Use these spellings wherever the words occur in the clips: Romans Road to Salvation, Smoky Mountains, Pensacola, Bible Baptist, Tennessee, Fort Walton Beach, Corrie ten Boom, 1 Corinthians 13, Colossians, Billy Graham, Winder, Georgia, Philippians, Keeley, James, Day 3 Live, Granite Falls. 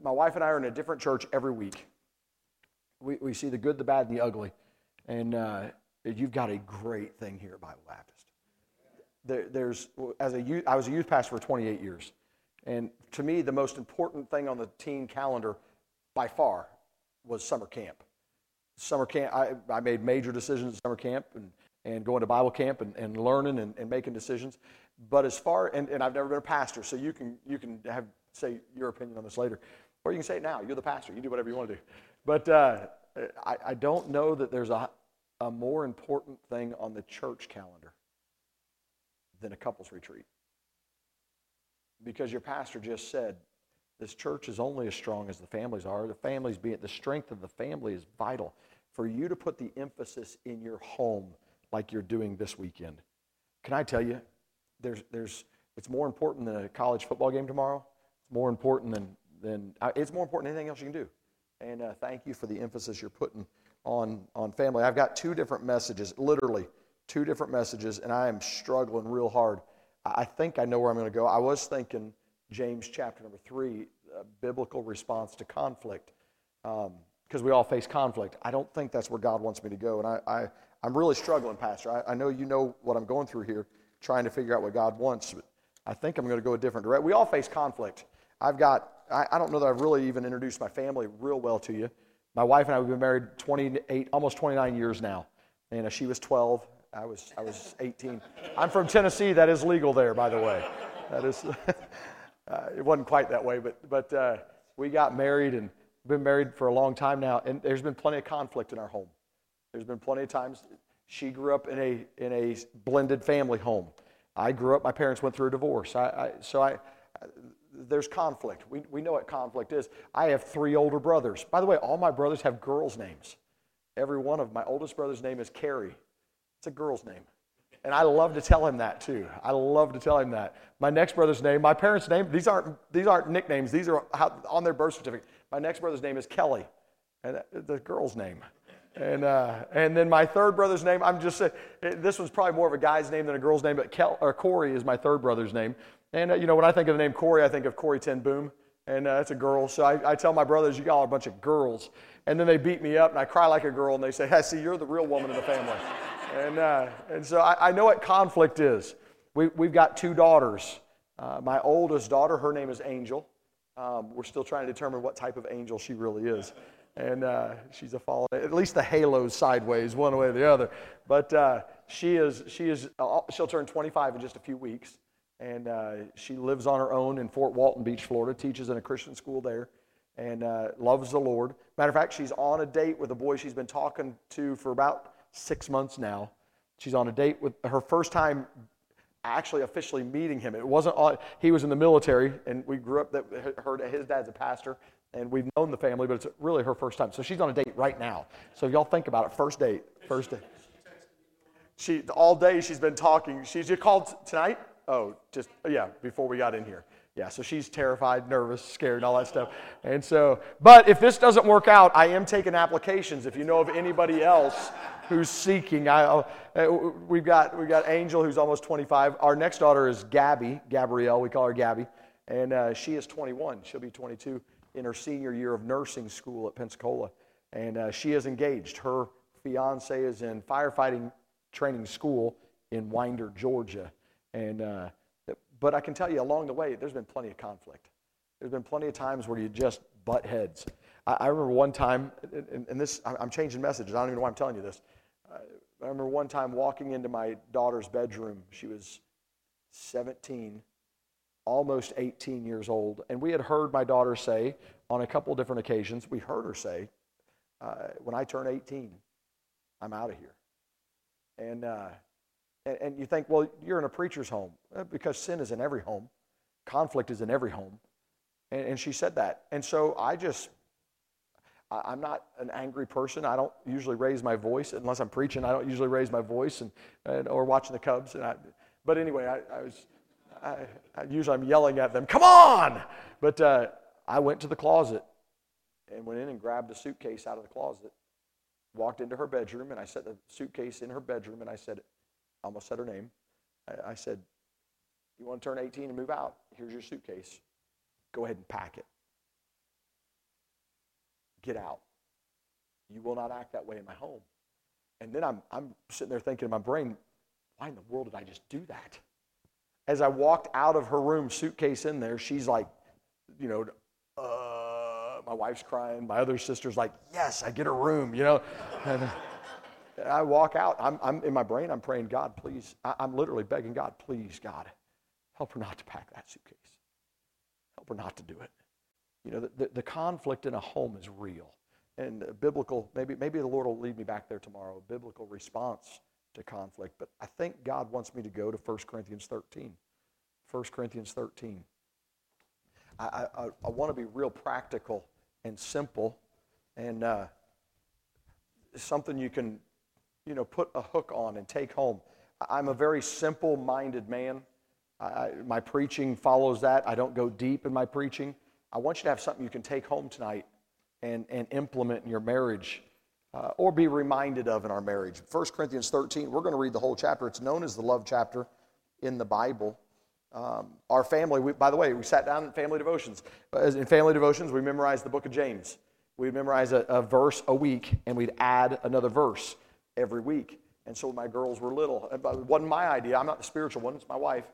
My wife and I are in a different church every week. We see the good, the bad, and the ugly. And you've got a great thing here at Bible Baptist. I was a youth pastor for 28 years. And to me, the most important thing on the teen calendar by far was summer camp. Summer camp, I made major decisions at summer camp and going to Bible camp and learning and making decisions. But as far, and I've never been a pastor, so you can say your opinion on this later. Or you can say it now. You're the pastor. You do whatever you want to do. But I don't know that there's a more important thing on the church calendar than a couples retreat. Because your pastor just said, this church is only as strong as the families are. The strength of the family is vital. For you to put the emphasis in your home like you're doing this weekend. Can I tell you, it's more important than a college football game tomorrow. It's more important it's more important than anything else you can do. And thank you for the emphasis you're putting on family. I've got literally two different messages, and I am struggling real hard. I think I know where I'm going to go. I was thinking James chapter number 3, biblical response to conflict, because we all face conflict. I don't think that's where God wants me to go, and I'm really struggling, Pastor. I know you know what I'm going through here, trying to figure out what God wants, but I think I'm going to go a different direction. We all face conflict. I don't know that I've really even introduced my family real well to you. My wife and I, we've been married 28, almost 29 years now, and she was 12. I was 18. I'm from Tennessee. That is legal there, by the way. That is. It wasn't quite that way, but we got married and been married for a long time now. And there's been plenty of conflict in our home. There's been plenty of times. She grew up in a blended family home. I grew up. My parents went through a divorce. There's conflict. We know what conflict is. I have 3 older brothers. By the way, all my brothers have girls' names. Every one of my oldest brother's name is Carrie. It's a girl's name. And I love to tell him that too. My next brother's name, my parents' name, these aren't nicknames. These are on their birth certificate. My next brother's name is Kelly, and the girl's name. And then my third brother's name, I'm just saying, this one's probably more of a guy's name than a girl's name, but Corey is my third brother's name. And when I think of the name Corey, I think of Corrie ten Boom, and that's a girl. So I tell my brothers, you all are a bunch of girls. And then they beat me up, and I cry like a girl, and they say, I see, you're the real woman in the family. And so I know what conflict is. We've got 2 daughters. My oldest daughter, her name is Angel. We're still trying to determine what type of angel she really is. And she's a fallen angel. At least the halo's sideways, one way or the other. But she'll turn 25 in just a few weeks. And she lives on her own in Fort Walton Beach, Florida, teaches in a Christian school there, and loves the Lord. Matter of fact, she's on a date with a boy she's been talking to for about 6 months now. She's on a date with her first time actually officially meeting him. It wasn't on, he was in the military, and we grew up that his dad's a pastor, and we've known the family, but it's really her first time. So she's on a date right now. So y'all think about it. First date. She all day she's been talking. You called tonight? Oh, just yeah, before we got in here. Yeah, so she's terrified, nervous, scared, and all that stuff. And so, but if this doesn't work out, I am taking applications. If you know of anybody else who's seeking, we've got Angel, who's almost 25. Our next daughter is Gabrielle. We call her Gabby, and she is 21. She'll be 22 in her senior year of nursing school at Pensacola, and she is engaged. Her fiance is in firefighting training school in Winder, Georgia, and. But I can tell you along the way, there's been plenty of conflict. There's been plenty of times where you just butt heads. I remember one time, I'm changing messages. I don't even know why I'm telling you this. I remember one time walking into my daughter's bedroom. She was 17, almost 18 years old. And we had heard my daughter say on a couple different occasions, we heard her say, when I turn 18, I'm out of here. And you think, well, you're in a preacher's home because sin is in every home. Conflict is in every home. And she said that. And so I'm not an angry person. I don't usually raise my voice unless I'm preaching. I don't usually raise my voice or watching the Cubs. But anyway, usually I'm yelling at them, come on! But I went to the closet and went in and grabbed a suitcase out of the closet, walked into her bedroom, and I set the suitcase in her bedroom, and I said, I almost said her name. I said, you want to turn 18 and move out? Here's your suitcase. Go ahead and pack it. get out. You will not act that way in my home. And then I'm sitting there thinking in my brain, why in the world did I just do that? As I walked out of her room, suitcase in there, she's like, you know, my wife's crying. My other sister's like, yes, I get a room, you know. And I walk out. I'm in my brain, I'm praying, God, please. I'm literally begging God, please, God, help her not to pack that suitcase. Help her not to do it. You know, the conflict in a home is real. And a biblical, maybe the Lord will lead me back there tomorrow, a biblical response to conflict. But I think God wants me to go to 1 Corinthians 13. 1 Corinthians 13. I want to be real practical and simple, and something you can, you know, put a hook on and take home. I'm a very simple-minded man. My preaching follows that. I don't go deep in my preaching. I want you to have something you can take home tonight and implement in your marriage, or be reminded of in our marriage. 1 Corinthians 13, we're going to read the whole chapter. It's known as the love chapter in the Bible. Our family, by the way, we sat down in family devotions. In family devotions, we memorized the book of James. We'd memorize a verse a week, and we'd add another verse every week. And so my girls were little. It wasn't my idea. I'm not the spiritual one. It's my wife.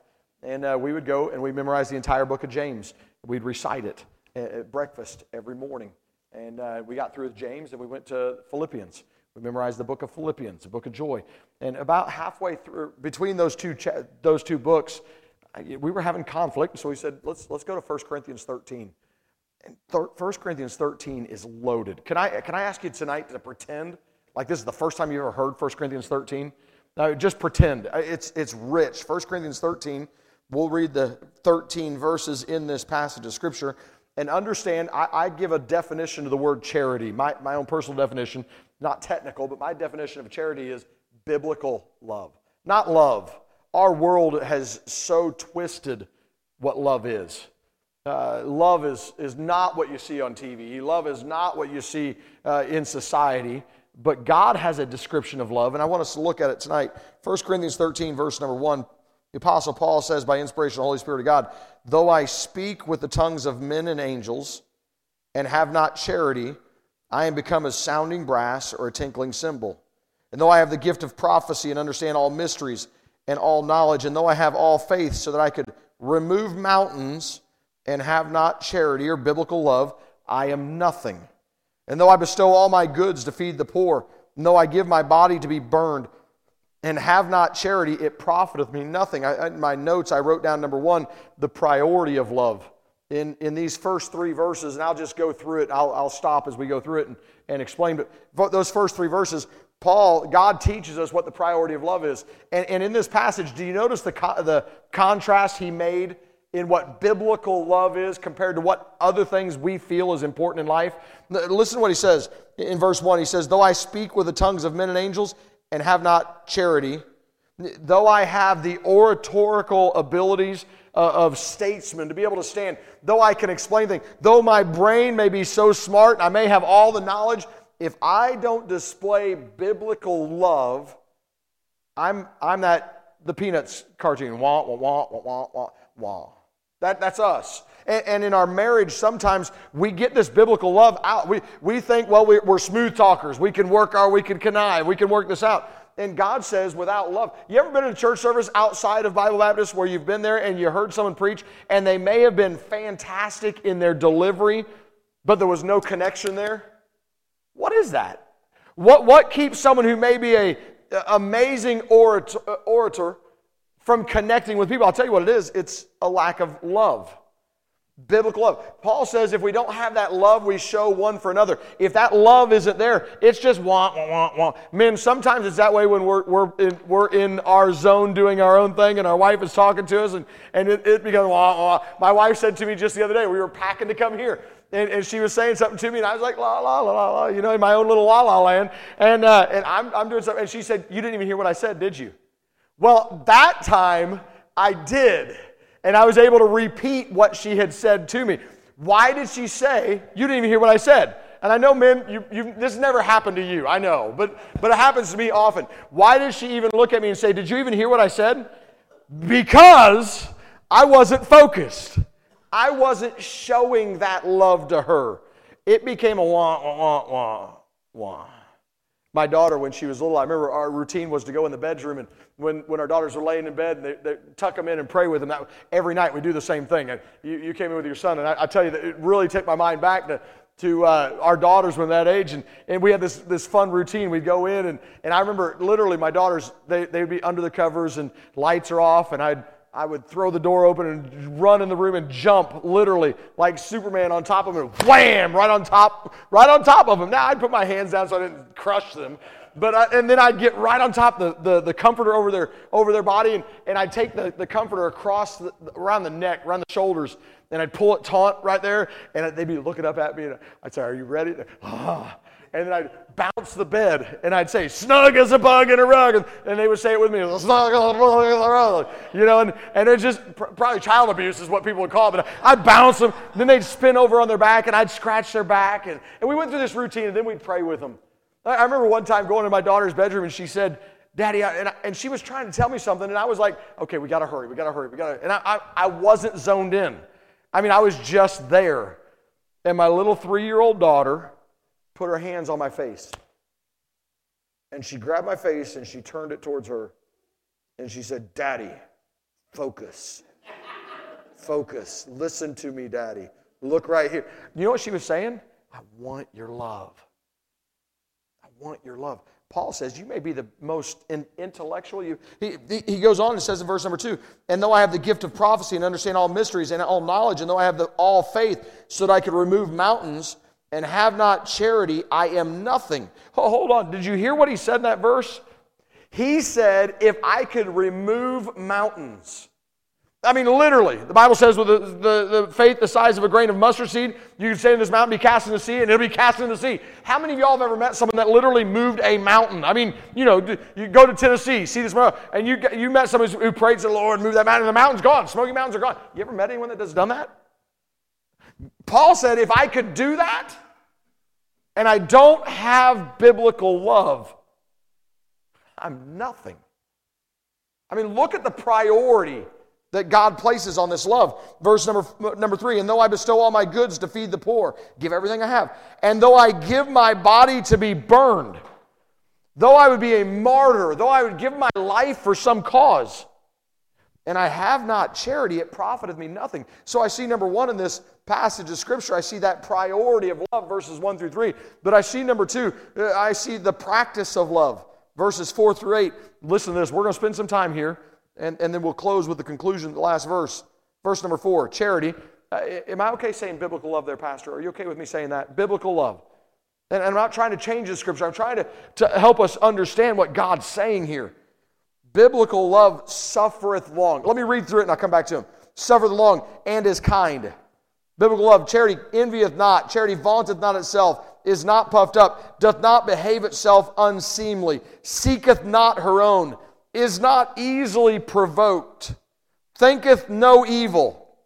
And we would go, and we'd memorize the entire book of James. We'd recite it at breakfast every morning. And we got through with James, and we went to Philippians. We memorized the book of Philippians, the book of joy. And about halfway through, between those two books, we were having conflict, so we said, let's go to 1 Corinthians 13. And 1 Corinthians 13 is loaded. Can I ask you tonight to pretend like this is the first time you ever heard 1 Corinthians 13? No, just pretend. It's rich. 1 Corinthians 13, we'll read the 13 verses in this passage of Scripture. And understand, I give a definition to the word charity, my own personal definition, not technical, but my definition of charity is biblical love, not love. Our world has so twisted what love is. Love is not what you see on TV. Love is not what you see in society. But God has a description of love, and I want us to look at it tonight. 1 Corinthians 13, verse number 1, the Apostle Paul says, by inspiration of the Holy Spirit of God, though I speak with the tongues of men and angels and have not charity, I am become a sounding brass or a tinkling cymbal. And though I have the gift of prophecy and understand all mysteries and all knowledge, and though I have all faith so that I could remove mountains and have not charity or biblical love, I am nothing. And though I bestow all my goods to feed the poor, and though I give my body to be burned, and have not charity, it profiteth me nothing. In my notes, I wrote down, number one, the priority of love. In these first three verses, and I'll just go through it. I'll stop as we go through it and explain. But those first three verses, Paul, God teaches us what the priority of love is. And in this passage, do you notice the contrast he made in what biblical love is compared to what other things we feel is important in life? Listen to what he says in verse 1. He says, though I speak with the tongues of men and angels and have not charity, though I have the oratorical abilities of statesmen to be able to stand, though I can explain things, though my brain may be so smart, I may have all the knowledge, if I don't display biblical love, I'm that the Peanuts cartoon, wah, wah, wah, wah, wah, wah, wah. That's us. And in our marriage, sometimes we get this biblical love out. We think, well, we're smooth talkers. We can connive. We can work this out. And God says, without love. You ever been in a church service outside of Bible Baptist where you've been there and you heard someone preach, and they may have been fantastic in their delivery, but there was no connection there? What is that? What keeps someone who may be an amazing orator from connecting with people? I'll tell you what it is. It's a lack of love. Biblical love. Paul says if we don't have that love, we show one for another. If that love isn't there, it's just wah, wah, wah, wah. Men, sometimes it's that way when we're in our zone doing our own thing and our wife is talking to us and it becomes wah, wah. My wife said to me just the other day, we were packing to come here. And she was saying something to me, and I was like, la, la, la, la, la, you know, in my own little la, la land. And I'm doing something. And she said, you didn't even hear what I said, did you? Well, that time I did. And I was able to repeat what she had said to me. Why did she say, you didn't even hear what I said? And I know, men, this never happened to you, I know. But it happens to me often. Why did she even look at me and say, did you even hear what I said? Because I wasn't focused. I wasn't showing that love to her. It became a wah, wah, wah, wah, wah. My daughter, when she was little, I remember our routine was to go in the bedroom, and when our daughters were laying in bed, and they tuck them in and pray with them. That, every night we do the same thing. And you came in with your son, and I tell you, that it really took my mind back to our daughters when that age, and we had this fun routine. We'd go in, and I remember literally my daughters, they'd be under the covers, and lights are off, and I would throw the door open and run in the room and jump, literally, like Superman on top of him, and wham, right on top of him. Now, I'd put my hands down so I didn't crush them, and then I'd get right on top of the comforter over their body, and I'd take the comforter around the neck, around the shoulders, and I'd pull it taut right there, and they'd be looking up at me, and I'd say, "Are you ready?" And then I'd bounce the bed, and I'd say, "Snug as a bug in a rug," and they would say it with me, "Snug as a bug in a rug," you know, and it's just probably child abuse is what people would call it, but I'd bounce them, then they'd spin over on their back, and I'd scratch their back, and we went through this routine, and then we'd pray with them. I remember one time going to my daughter's bedroom, and she said, "Daddy," and she was trying to tell me something, and I was like, "Okay, we gotta hurry, and I wasn't zoned in. I mean, I was just there, and my little 3-year-old daughter put her hands on my face. And she grabbed my face and she turned it towards her. And she said, "Daddy, focus. Focus. Listen to me, Daddy. Look right here." You know what she was saying? "I want your love. I want your love." Paul says, you may be the most intellectual. He goes on and says in verse number 2, "And though I have the gift of prophecy and understand all mysteries and all knowledge, and though I have all faith so that I could remove mountains, and have not charity, I am nothing." Oh, hold on. Did you hear what he said in that verse? He said, if I could remove mountains. I mean, literally, the Bible says with the faith the size of a grain of mustard seed, you can say in this mountain, be cast in the sea, and it'll be cast in the sea. How many of y'all have ever met someone that literally moved a mountain? I mean, you know, you go to Tennessee, see this mountain, and you met someone who prayed to the Lord, moved that mountain, and the mountain's gone. Smoky Mountains are gone. You ever met anyone that has done that? Paul said, if I could do that, and I don't have biblical love, I'm nothing. I mean, look at the priority that God places on this love. Verse number 3, "And though I bestow all my goods to feed the poor," give everything I have, "and though I give my body to be burned," though I would be a martyr, though I would give my life for some cause, "and I have not charity, it profiteth me nothing." So I see, number one, in this passage of Scripture, I see that priority of love, verses 1 through 3. But I see, number two, I see the practice of love, verses 4 through 8. Listen to this. We're going to spend some time here, and then we'll close with the conclusion of the last verse. Verse number 4, charity. Am I okay saying biblical love there, Pastor? Are you okay with me saying that? Biblical love. And I'm not trying to change the Scripture. I'm trying to help us understand what God's saying here. Biblical love suffereth long. Let me read through it and I'll come back to him. Suffereth long and is kind. Biblical love, charity envieth not. Charity vaunteth not itself, is not puffed up, doth not behave itself unseemly, seeketh not her own, is not easily provoked, thinketh no evil,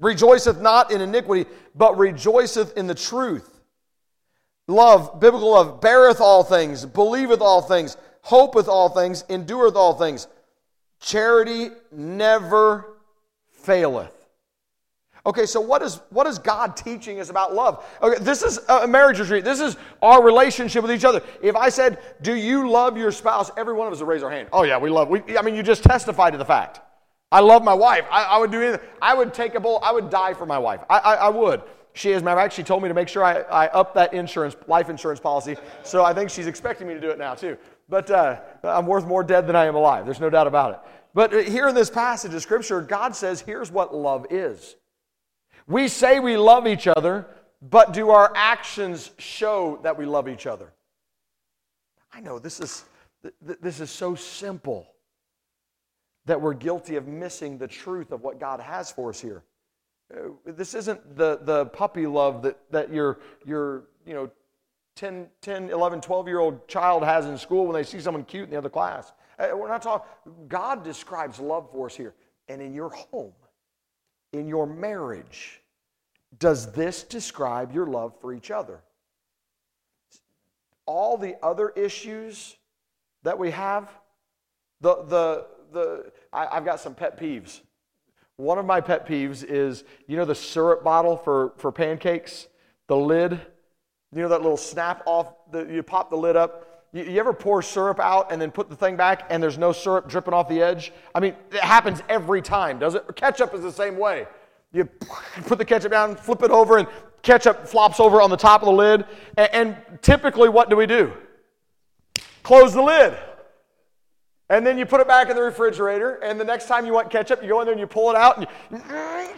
rejoiceth not in iniquity, but rejoiceth in the truth. Love, biblical love, beareth all things, believeth all things, hopeth all things, endureth all things. Charity never faileth. Okay, so what is God teaching us about love? Okay, this is a marriage retreat. This is our relationship with each other. If I said, "Do you love your spouse?" every one of us would raise our hand. "Oh yeah, we love." I mean, you just testify to the fact. I love my wife. I would do anything. I would take a bullet. I would die for my wife. I would. She, as a matter of fact, she told me to make sure I up that life insurance policy. So I think she's expecting me to do it now too. But I'm worth more dead than I am alive. There's no doubt about it. But here in this passage of Scripture, God says, here's what love is. We say we love each other, but do our actions show that we love each other? I know this is so simple that we're guilty of missing the truth of what God has for us here. This isn't the puppy love that your you know, 10, 11, 12-year-old child has in school when they see someone cute in the other class. We're not talking. God describes love for us here. And in your home, in your marriage, does this describe your love for each other? All the other issues that we have, I've got some pet peeves. One of my pet peeves is, you know, the syrup bottle for pancakes? the lid, you know, that little snap off, you pop the lid up. You ever pour syrup out and then put the thing back and there's no syrup dripping off the edge? I mean, it happens every time, does it? Ketchup is the same way. You put the ketchup down, flip it over, and ketchup flops over on the top of the lid. And typically, what do we do? Close the lid. And then you put it back in the refrigerator, and the next time you want ketchup, you go in there and you pull it out, and you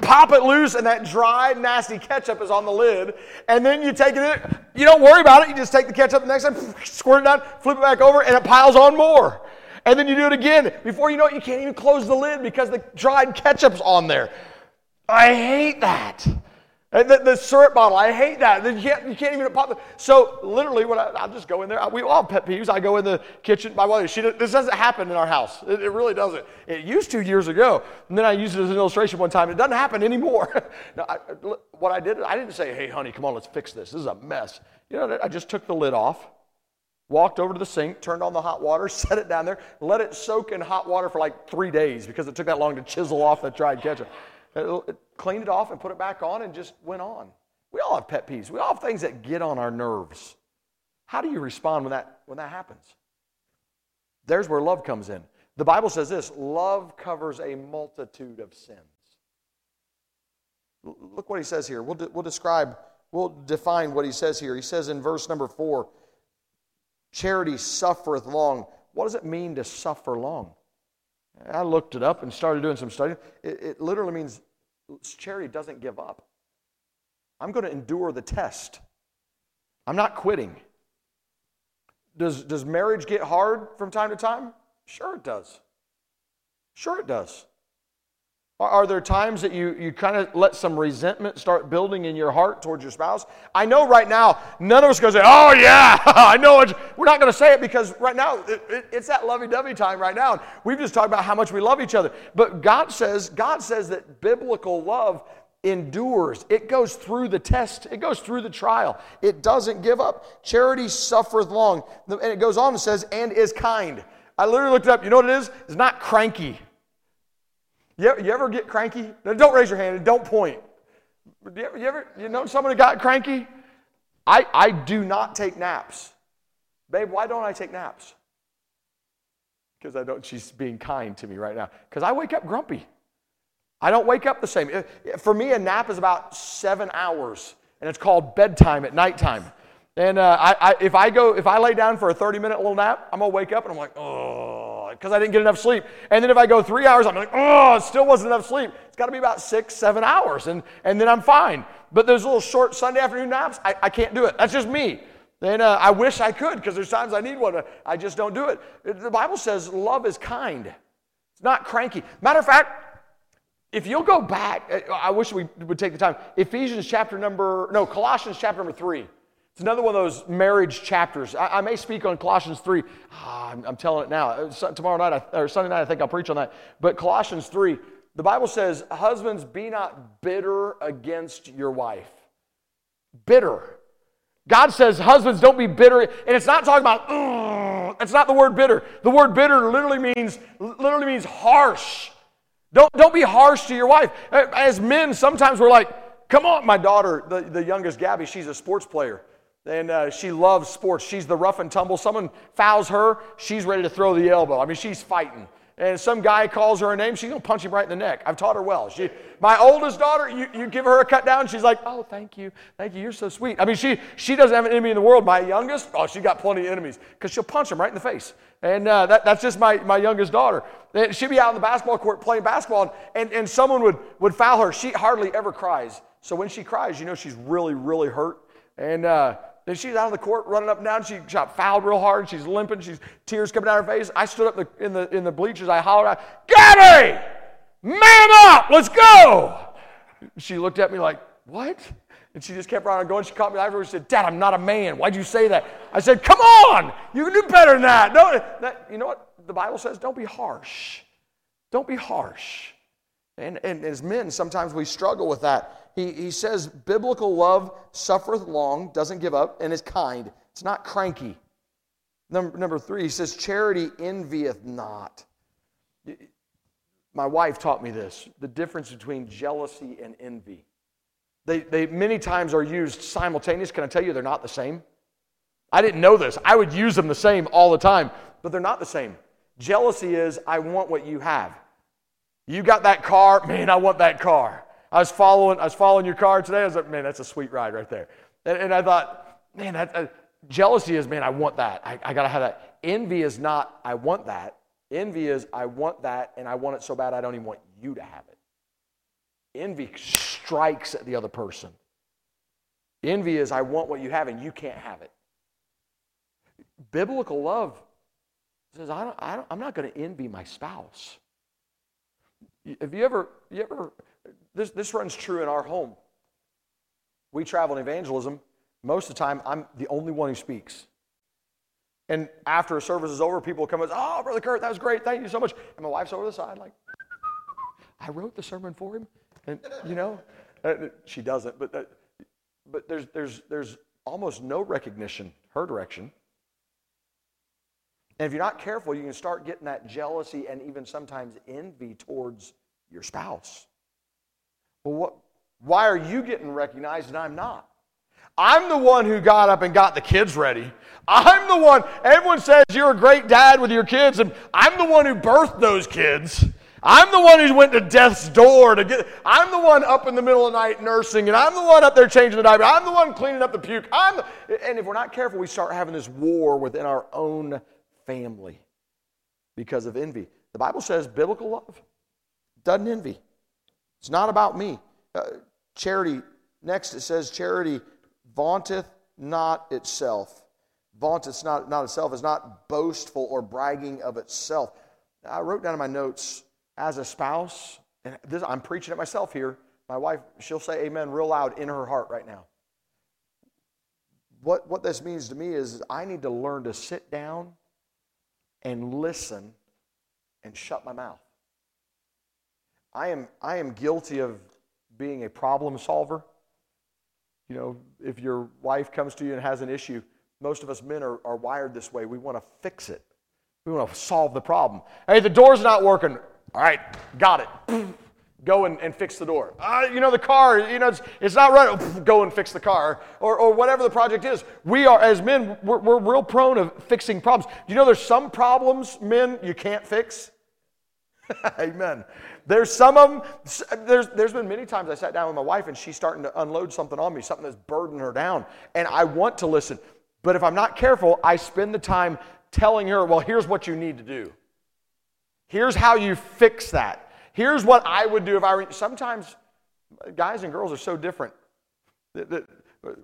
pop it loose, and that dry, nasty ketchup is on the lid. And then you take it in, you don't worry about it, you just take the ketchup the next time, squirt it down, flip it back over, and it piles on more. And then you do it again. Before you know it, you can't even close the lid because the dried ketchup's on there. I hate that. The syrup bottle, I hate that. You can't even pop it. So literally, when I just go in there. We all have pet peeves. I go in the kitchen. My wife, this doesn't happen in our house. It really doesn't. It used to years ago, and then I used it as an illustration one time. It doesn't happen anymore. Now, what I did, I didn't say, "Hey, honey, come on, let's fix this. This is a mess." You know, I just took the lid off, walked over to the sink, turned on the hot water, set it down there, let it soak in hot water for like 3 days because it took that long to chisel off that dried ketchup. It cleaned it off and put it back on and just went on. We all have pet peeves. We all have things that get on our nerves. How do you respond when that happens? There's where love comes in. The Bible says this, love covers a multitude of sins. Look what he says here. We'll define what he says here. He says in verse number 4, charity suffereth long. What does it mean to suffer long? I looked it up and started doing some study. It literally means charity doesn't give up. I'm going to endure the test. I'm not quitting. Does marriage get hard from time to time? Sure it does. Sure it does. Are there times that you kind of let some resentment start building in your heart towards your spouse? I know right now, none of us are going to say, "Oh yeah, I know it." We're not going to say it because right now, it's that lovey-dovey time right now. We've just talked about how much we love each other. But God says that biblical love endures. It goes through the test. It goes through the trial. It doesn't give up. Charity suffereth long. And it goes on and says, and is kind. I literally looked it up. You know what it is? It's not cranky. You ever get cranky? Now, don't raise your hand and don't point. You know someone who got cranky? I do not take naps. Babe, why don't I take naps? Because she's being kind to me right now. Because I wake up grumpy. I don't wake up the same. For me, a nap is about 7 hours, and it's called bedtime at nighttime. And if I lay down for a 30-minute little nap, I'm going to wake up and I'm like, oh, because I didn't get enough sleep. And then if I go 3 hours, I'm like, oh, it still wasn't enough sleep. It's got to be about 6, 7 hours, and then I'm fine. But those little short Sunday afternoon naps, I can't do it. That's just me. And I wish I could, because there's times I need one. I just don't do it. The Bible says love is kind. It's not cranky. Matter of fact, if you'll go back, I wish we would take the time. Colossians chapter number 3. It's another one of those marriage chapters. I may speak on Colossians 3. I'm telling it now. Tomorrow night, or Sunday night, I think I'll preach on that. But Colossians 3, the Bible says, husbands, be not bitter against your wife. Bitter. God says, husbands, don't be bitter. And it's not talking about, that's not the word bitter. The word bitter literally means harsh. Don't be harsh to your wife. As men, sometimes we're like, come on, my daughter, the youngest, Gabby, she's a sports player. And she loves sports. She's the rough and tumble. Someone fouls her, she's ready to throw the elbow. I mean, she's fighting. And some guy calls her a name, she's going to punch him right in the neck. I've taught her well. My oldest daughter, you give her a cut down, she's like, oh, thank you. Thank you. You're so sweet. I mean, she doesn't have an enemy in the world. My youngest, oh, she got plenty of enemies because she'll punch him right in the face. And that's just my youngest daughter. And she'd be out on the basketball court playing basketball, and someone would foul her. She hardly ever cries. So when she cries, you know she's really, really hurt. And then she's out on the court running up and down. She got fouled real hard. She's limping. She's tears coming down her face. I stood up in the bleachers. I hollered out, "Gabby, man up! Let's go!" She looked at me like, "What?" And she just kept on going. She caught me afterwards. She said, "Dad, I'm not a man. Why'd you say that?" I said, "Come on, you can do better than that." You know what the Bible says? Don't be harsh. Don't be harsh. And as men, sometimes we struggle with that. He says biblical love suffereth long, doesn't give up, and is kind. It's not cranky. Number 3, he says charity envieth not. My wife taught me this, the difference between jealousy and envy. They many times are used simultaneous. Can I tell you they're not the same? I didn't know this. I would use them the same all the time, but they're not the same. Jealousy is, I want what you have. You got that car, man, I want that car. I was following your car today. I was like, man, that's a sweet ride right there. And I thought, man, jealousy is, man, I want that. I got to have that. Envy is not, I want that. Envy is, I want that, and I want it so bad I don't even want you to have it. Envy strikes at the other person. Envy is, I want what you have, and you can't have it. Biblical love says, I'm not going to envy my spouse. Have you ever this runs true in our home. We travel in evangelism. Most of the time, I'm the only one who speaks. And after a service is over, people come and say, oh, Brother Kurt, that was great. Thank you so much. And my wife's over the side like, I wrote the sermon for him. And, you know, she doesn't. But there's almost no recognition, her direction. And if you're not careful, you can start getting that jealousy and even sometimes envy towards your spouse. Well, why are you getting recognized and I'm not? I'm the one who got up and got the kids ready. I'm the one, everyone says you're a great dad with your kids, and I'm the one who birthed those kids. I'm the one who went to death's door to get, I'm the one up in the middle of the night nursing, and I'm the one up there changing the diaper. I'm the one cleaning up the puke. And if we're not careful, we start having this war within our own family because of envy. The Bible says biblical love doesn't envy. It's not about me. Charity, next it says charity vaunteth not itself. Vaunteth not itself is not boastful or bragging of itself. I wrote down in my notes, as a spouse, and this, I'm preaching it myself here. My wife, she'll say amen real loud in her heart right now. What this means to me is I need to learn to sit down and listen and shut my mouth. I am guilty of being a problem solver. You know, if your wife comes to you and has an issue, most of us men are wired this way. We want to fix it. We want to solve the problem. Hey, the door's not working. All right, got it. Go and fix the door. You know, the car, you know, it's not right. Go and fix the car. Or whatever the project is. We are, as men, we're real prone of fixing problems. You know, there's some problems, men, you can't fix. Amen. There's some of them. There's been many times I sat down with my wife and she's starting to unload something on me, something that's burdening her down. And I want to listen. But if I'm not careful, I spend the time telling her, well, here's what you need to do. Here's how you fix that. Here's what I would do if I were... Sometimes guys and girls are so different.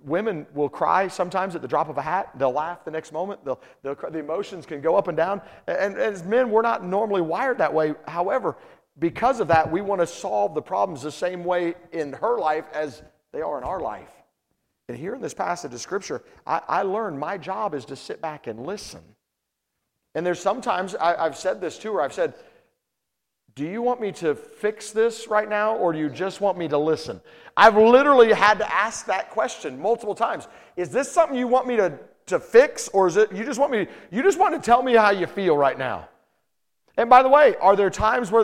Women will cry sometimes at the drop of a hat. They'll laugh the next moment. The emotions can go up and down. And as men, we're not normally wired that way. However, because of that, we want to solve the problems the same way in her life as they are in our life. And here in this passage of Scripture, I learned my job is to sit back and listen. And there's sometimes, I've said this too, where I've said, do you want me to fix this right now, or do you just want me to listen? I've literally had to ask that question multiple times. Is this something you want me to fix, or is it you just want to tell me how you feel right now? And by the way, are there times where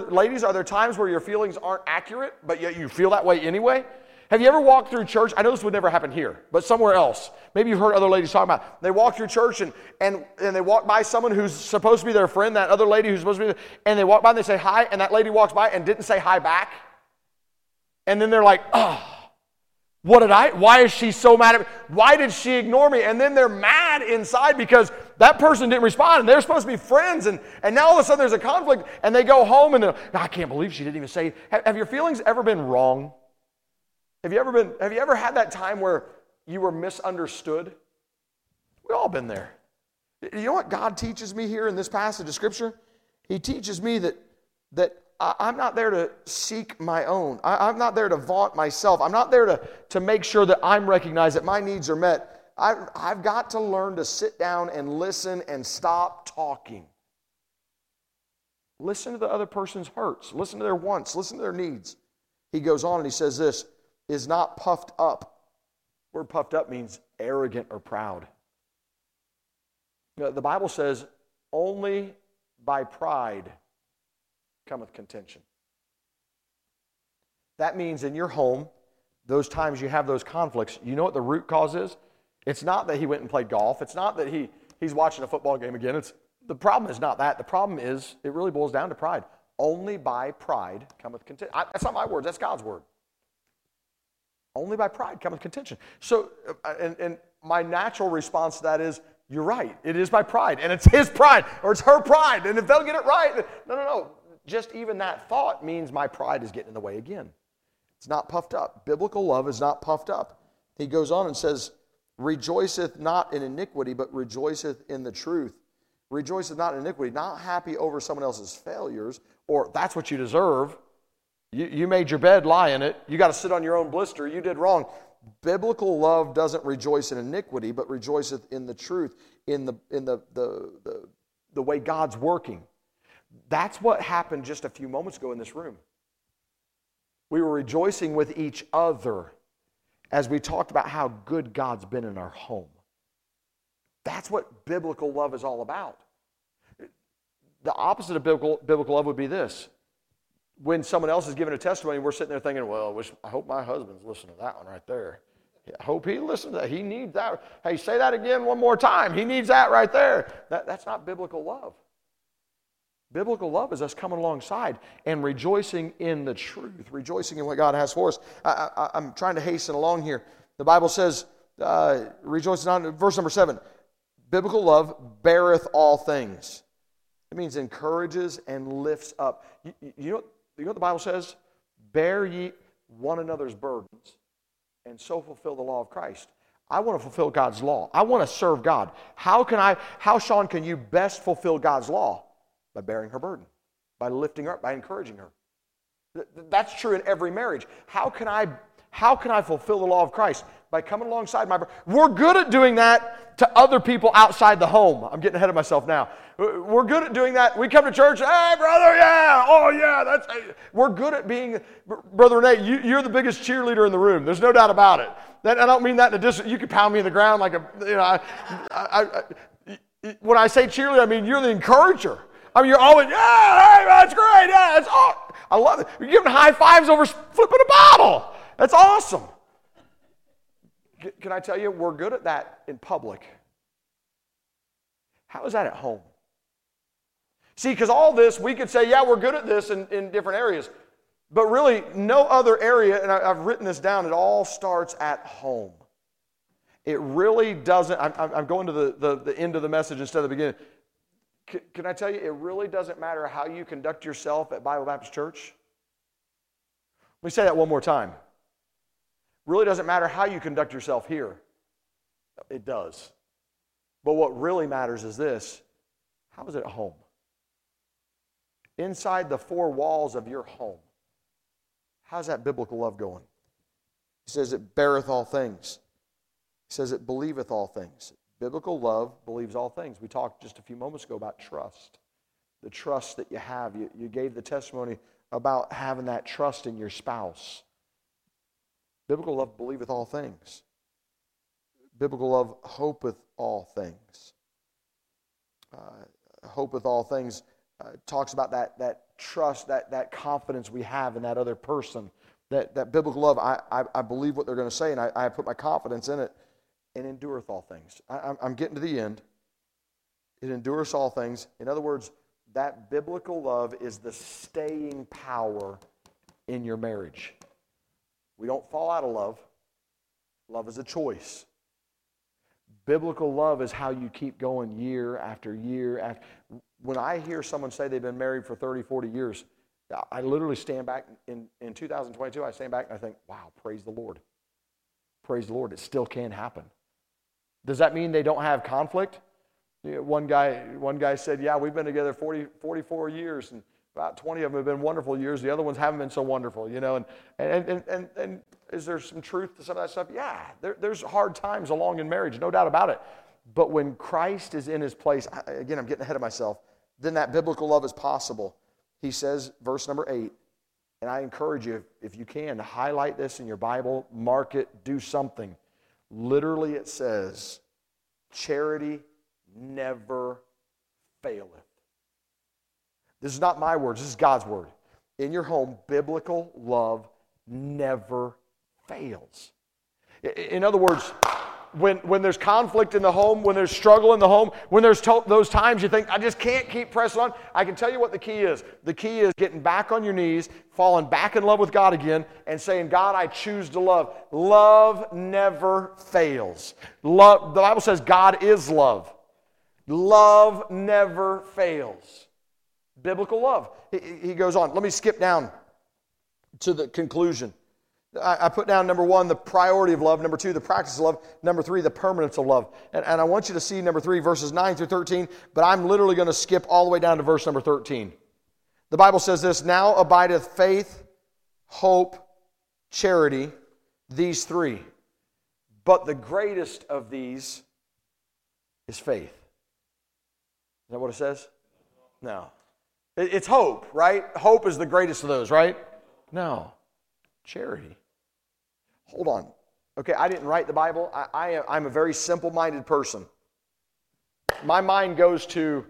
your feelings aren't accurate, but yet you feel that way anyway? Have you ever walked through church? I know this would never happen here, but somewhere else. Maybe you've heard other ladies talking about it. They walk through church and they walk by someone who's supposed to be their friend, that other lady who's supposed to be there, and they walk by and they say hi, and that lady walks by and didn't say hi back. And then they're like, oh, why is she so mad at me? Why did she ignore me? And then they're mad inside because that person didn't respond, and they're supposed to be friends, and now all of a sudden there's a conflict, and they go home, and I can't believe she didn't even say it. Have your feelings ever been wrong? Have you ever had that time where you were misunderstood? We've all been there. You know what God teaches me here in this passage of Scripture? He teaches me that I'm not there to seek my own. I'm not there to vaunt myself. I'm not there to make sure that I'm recognized, that my needs are met. I've got to learn to sit down and listen and stop talking. Listen to the other person's hurts. Listen to their wants. Listen to their needs. He goes on and he says this, is not puffed up. The word puffed up means arrogant or proud. You know, the Bible says, only by pride cometh contention. That means in your home, those times you have those conflicts, you know what the root cause is? It's not that he went and played golf. It's not that he's watching a football game again. The problem is not that. The problem is it really boils down to pride. Only by pride cometh contention. That's not my words. That's God's word. Only by pride cometh contention. So, and my natural response to that is, you're right. It is by pride, and it's his pride, or it's her pride, and if they'll get it right, no. Just even that thought means my pride is getting in the way again. It's not puffed up. Biblical love is not puffed up. He goes on and says, rejoiceth not in iniquity, but rejoiceth in the truth. Rejoiceth not in iniquity, not happy over someone else's failures, or that's what you deserve. You made your bed, lie in it. You got to sit on your own blister. You did wrong. Biblical love doesn't rejoice in iniquity, but rejoiceth in the truth, in the way God's working. That's what happened just a few moments ago in this room. We were rejoicing with each other as we talked about how good God's been in our home. That's what biblical love is all about. The opposite of biblical love would be this. When someone else is giving a testimony, we're sitting there thinking, well, I hope my husband's listening to that one right there. I hope he listens to that. He needs that. Hey, say that again one more time. He needs that right there. That's not biblical love. Biblical love is us coming alongside and rejoicing in the truth, rejoicing in what God has for us. I'm trying to hasten along here. The Bible says, rejoice not, verse number 7, biblical love beareth all things. It means encourages and lifts up. You know what the Bible says? Bear ye one another's burdens, and so fulfill the law of Christ. I want to fulfill God's law. I want to serve God. How, Sean, can you best fulfill God's law? By bearing her burden, by lifting her up, by encouraging her. That's true in every marriage. How can I fulfill the law of Christ? By coming alongside my brother. We're good at doing that to other people outside the home. I'm getting ahead of myself now. We're good at doing that. We come to church, hey, brother, yeah, oh, yeah. We're good at being, Brother Renee, you're the biggest cheerleader in the room. There's no doubt about it. I don't mean that in a distance. You could pound me in the ground like a, you know, when I say cheerleader, I mean you're the encourager. I mean, you're always, yeah, hey, that's great, yeah, that's awesome. I love it. You're giving high fives over flipping a bottle. That's awesome. Can I tell you, we're good at that in public. How is that at home? See, because all this, we could say, yeah, we're good at this in different areas. But really, no other area, and I've written this down, it all starts at home. It really doesn't, I'm going to the end of the message instead of the beginning. Can I tell you, it really doesn't matter how you conduct yourself at Bible Baptist Church. Let me say that one more time. Really doesn't matter how you conduct yourself here. It does. But what really matters is this. How is it at home? Inside the four walls of your home. How's that biblical love going? He says it beareth all things. He says it believeth all things. Biblical love believes all things. We talked just a few moments ago about trust. The trust that you have. You gave the testimony about having that trust in your spouse. Biblical love believeth all things. Biblical love hopeth all things. Hopeth all things talks about that trust, that confidence we have in that other person. That biblical love, I believe what they're going to say, and I put my confidence in it. And endureth all things. I'm getting to the end. It endureth all things. In other words, that biblical love is the staying power in your marriage. We don't fall out of love. Love is a choice. Biblical love is how you keep going year after year. When I hear someone say they've been married for 30, 40 years, I literally stand back. In 2022, I stand back and I think, wow, praise the Lord. Praise the Lord. It still can happen. Does that mean they don't have conflict? One guy said, yeah, we've been together 44 years, and about 20 of them have been wonderful years. The other ones haven't been so wonderful, you know. And is there some truth to some of that stuff? Yeah, there's hard times along in marriage, no doubt about it. But when Christ is in his place, again, I'm getting ahead of myself, then that biblical love is possible. He says, verse number 8, and I encourage you, if you can, highlight this in your Bible, mark it, do something. Literally it says, charity never faileth. This is not my words, this is God's word. In your home, biblical love never fails. In other words, when there's conflict in the home, when there's struggle in the home, when there's those times you think, I just can't keep pressing on, I can tell you what the key is. The key is getting back on your knees, falling back in love with God again, and saying, God, I choose to love. Love never fails. Love, the Bible says God is love. Love never fails. Biblical love. He goes on. Let me skip down to the conclusion. I put down, number one, the priority of love. Number two, the practice of love. Number three, the permanence of love. And I want you to see number three, verses 9 through 13, but I'm literally going to skip all the way down to verse number 13. The Bible says this, now abideth faith, hope, charity, these three. But the greatest of these is faith. Is that what it says? No. It's hope, right? Hope is the greatest of those, right? No. Charity. Hold on. Okay, I didn't write the Bible. I'm a very simple-minded person. My mind goes to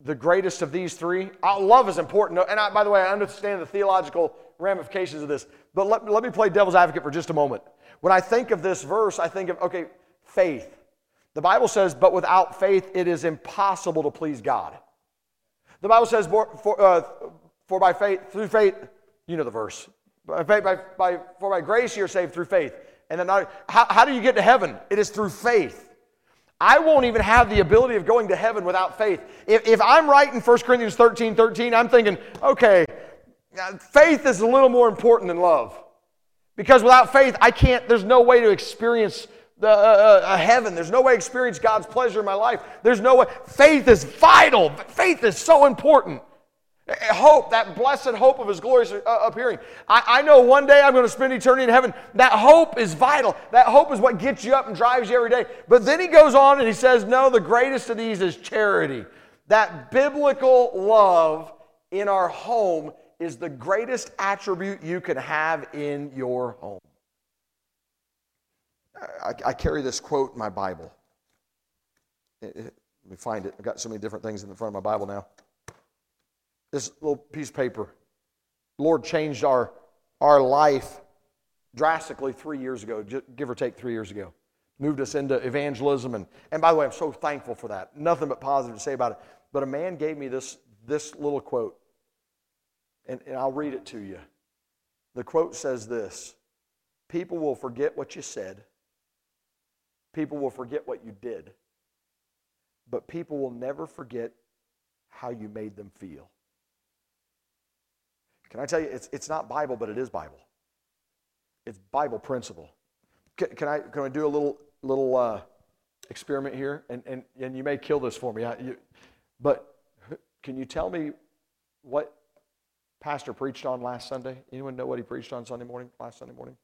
the greatest of these three. Love is important. And by the way, I understand the theological ramifications of this. But let me play devil's advocate for just a moment. When I think of this verse, I think of, okay, faith. The Bible says, but without faith it is impossible to please God. The Bible says, for by faith, through faith, you know the verse. For by grace you are saved through faith. And then how do you get to heaven? It is through faith. I won't even have the ability of going to heaven without faith. If I'm right in 1 Corinthians 13, I'm thinking, okay, faith is a little more important than love. Because without faith, there's no way to experience heaven. There's no way to experience God's pleasure in my life. There's no way. Faith is vital. Faith is so important. Hope, that blessed hope of His glorious appearing. I know one day I'm going to spend eternity in heaven. That hope is vital. That hope is what gets you up and drives you every day. But then he goes on and he says, no, the greatest of these is charity. That biblical love in our home is the greatest attribute you could have in your home. I carry this quote in my Bible. Let me find it. I've got so many different things in the front of my Bible now. This little piece of paper. The Lord changed our life drastically 3 years ago, give or take 3 years ago. Moved us into evangelism. And by the way, I'm so thankful for that. Nothing but positive to say about it. But a man gave me this little quote. And I'll read it to you. The quote says this. People will forget what you said. People will forget what you did. But people will never forget how you made them feel. Can I tell you, it's not Bible, but it is Bible. It's Bible principle. Can I do a little experiment here? And you may kill this for me. But can you tell me what Pastor preached on last Sunday? Anyone know what he preached on Sunday morning, last Sunday morning?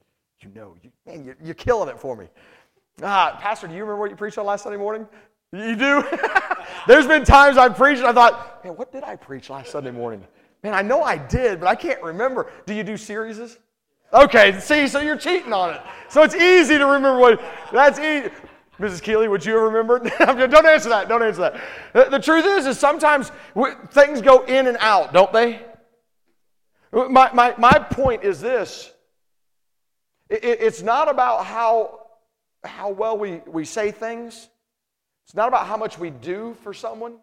You know, you're killing it for me. Pastor, do you remember what you preached on last Sunday morning? You do? There's been times I've preached and I thought, man, what did I preach last Sunday morning? Man, I know I did, but I can't remember. Do you do series? Okay, see, so you're cheating on it. So it's easy to remember that's easy. Mrs. Keeley, would you have remembered? Don't answer that. Don't answer that. The truth is sometimes things go in and out, don't they? My point is this. It's not about how well we say things. It's not about how much we do for someone.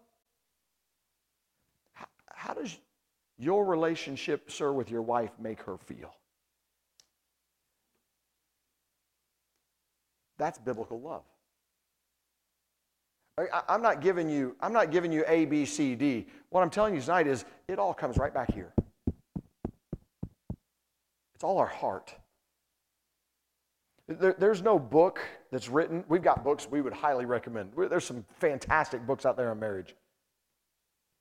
How does your relationship, sir, with your wife make her feel? That's biblical love. I'm not giving you A, B, C, D. What I'm telling you tonight is it all comes right back here. It's all our heart. There's no book that's written. We've got books we would highly recommend. There's some fantastic books out there on marriage.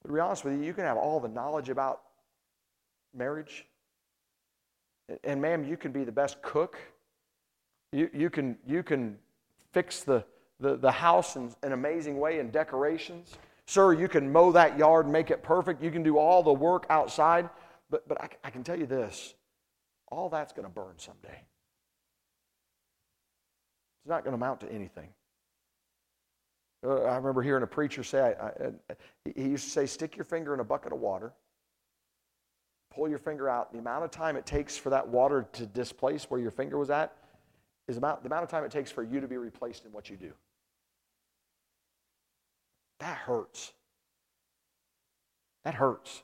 But to be honest with you can have all the knowledge about marriage. And ma'am, you can be the best cook. You can fix the house in an amazing way in decorations. Sir, you can mow that yard and make it perfect. You can do all the work outside. But I can tell you this, all that's going to burn someday. It's not going to amount to anything. I remember hearing a preacher say, he used to say, stick your finger in a bucket of water, pull your finger out, the amount of time it takes for that water to displace where your finger was at is about the amount of time it takes for you to be replaced in what you do. That hurts. That hurts.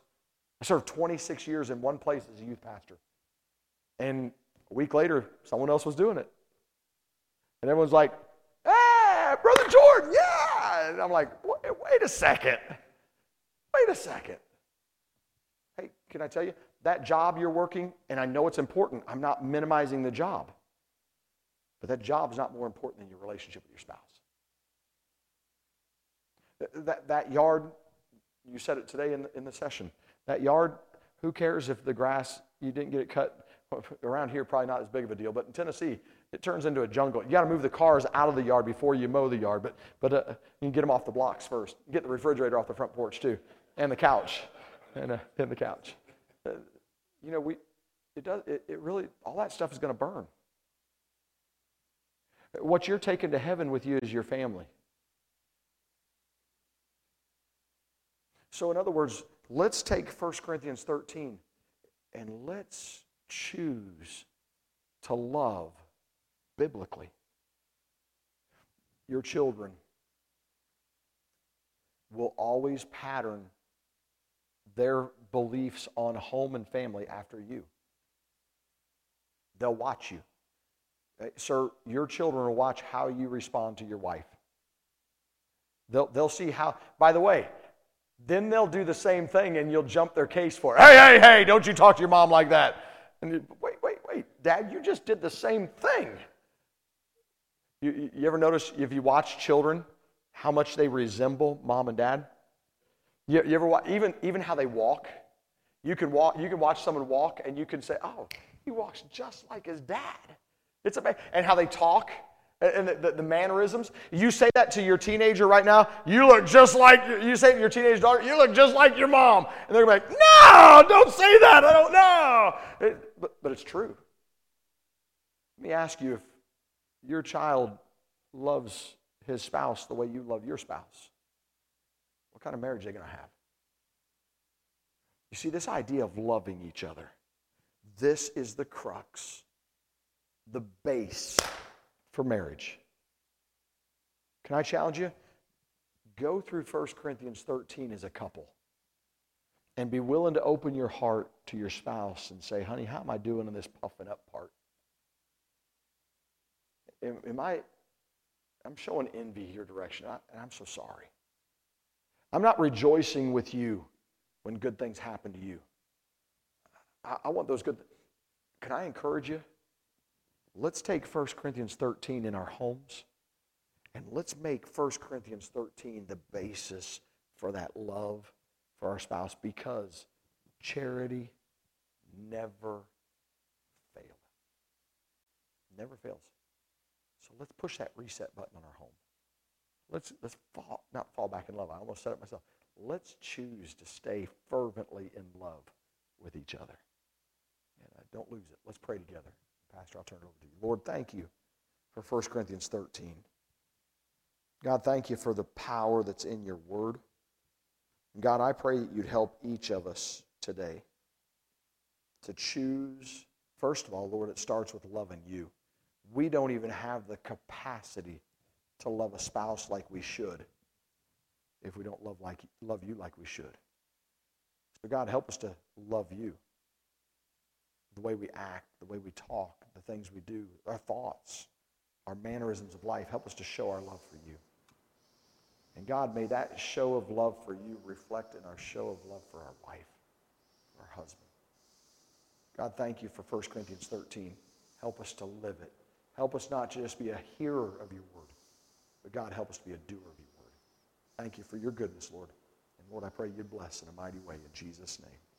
I served 26 years in one place as a youth pastor. And a week later, someone else was doing it. And everyone's like, "Hey, Brother Jordan, yeah!" And I'm like, wait a second. Hey, can I tell you, that job you're working, and I know it's important, I'm not minimizing the job, but that job is not more important than your relationship with your spouse. That yard, you said it today in the session, that yard, who cares if the grass, you didn't get it cut? Around here, probably not as big of a deal, but in Tennessee, it turns into a jungle. You got to move the cars out of the yard before you mow the yard, but you can get them off the blocks first. Get the refrigerator off the front porch too, and the couch, and the couch. It really all that stuff is going to burn. What you're taking to heaven with you is your family. So in other words, let's take 1 Corinthians 13 and let's choose to love biblically. Your children will always pattern their beliefs on home and family after you. They'll watch you. Sir, your children will watch how you respond to your wife. They'll see how, by the way, then they'll do the same thing and you'll jump their case for it. Hey, don't you talk to your mom like that. And you, wait, Dad, you just did the same thing. You ever notice, if you watch children, how much they resemble mom and dad? You ever watch, even how they walk? You can watch someone walk, and you can say, "Oh, he walks just like his dad." It's amazing. And how they talk, and the mannerisms. You say that to your teenager right now. You say to your teenage daughter, "You look just like your mom," and they're gonna be like, "No, don't say that. I don't know." But it's true. Let me ask you, if your child loves his spouse the way you love your spouse, what kind of marriage are they gonna have? You see, this idea of loving each other, this is the crux, the base for marriage. Can I challenge you? Go through 1 Corinthians 13 as a couple and be willing to open your heart to your spouse and say, "Honey, how am I doing in this puffing up part? I'm showing envy your direction, and I'm so sorry. I'm not rejoicing with you when good things happen to you. I want those good things." Can I encourage you? Let's take 1 Corinthians 13 in our homes, and let's make 1 Corinthians 13 the basis for that love for our spouse, because charity never fails. Never fails. So let's push that reset button on our home. Let's not fall back in love. I almost said it myself. Let's choose to stay fervently in love with each other. And don't lose it. Let's pray together. Pastor, I'll turn it over to you. Lord, thank you for 1 Corinthians 13. God, thank you for the power that's in your word. God, I pray that you'd help each of us today to choose. First of all, Lord, it starts with loving you. We don't even have the capacity to love a spouse like we should if we don't love you like we should. So God, help us to love you. The way we act, the way we talk, the things we do, our thoughts, our mannerisms of life. Help us to show our love for you. And God, may that show of love for you reflect in our show of love for our wife, our husband. God, thank you for 1 Corinthians 13. Help us to live it. Help us not to just be a hearer of your word, but God, help us to be a doer of your word. Thank you for your goodness, Lord. And Lord, I pray you bless in a mighty way in Jesus' name.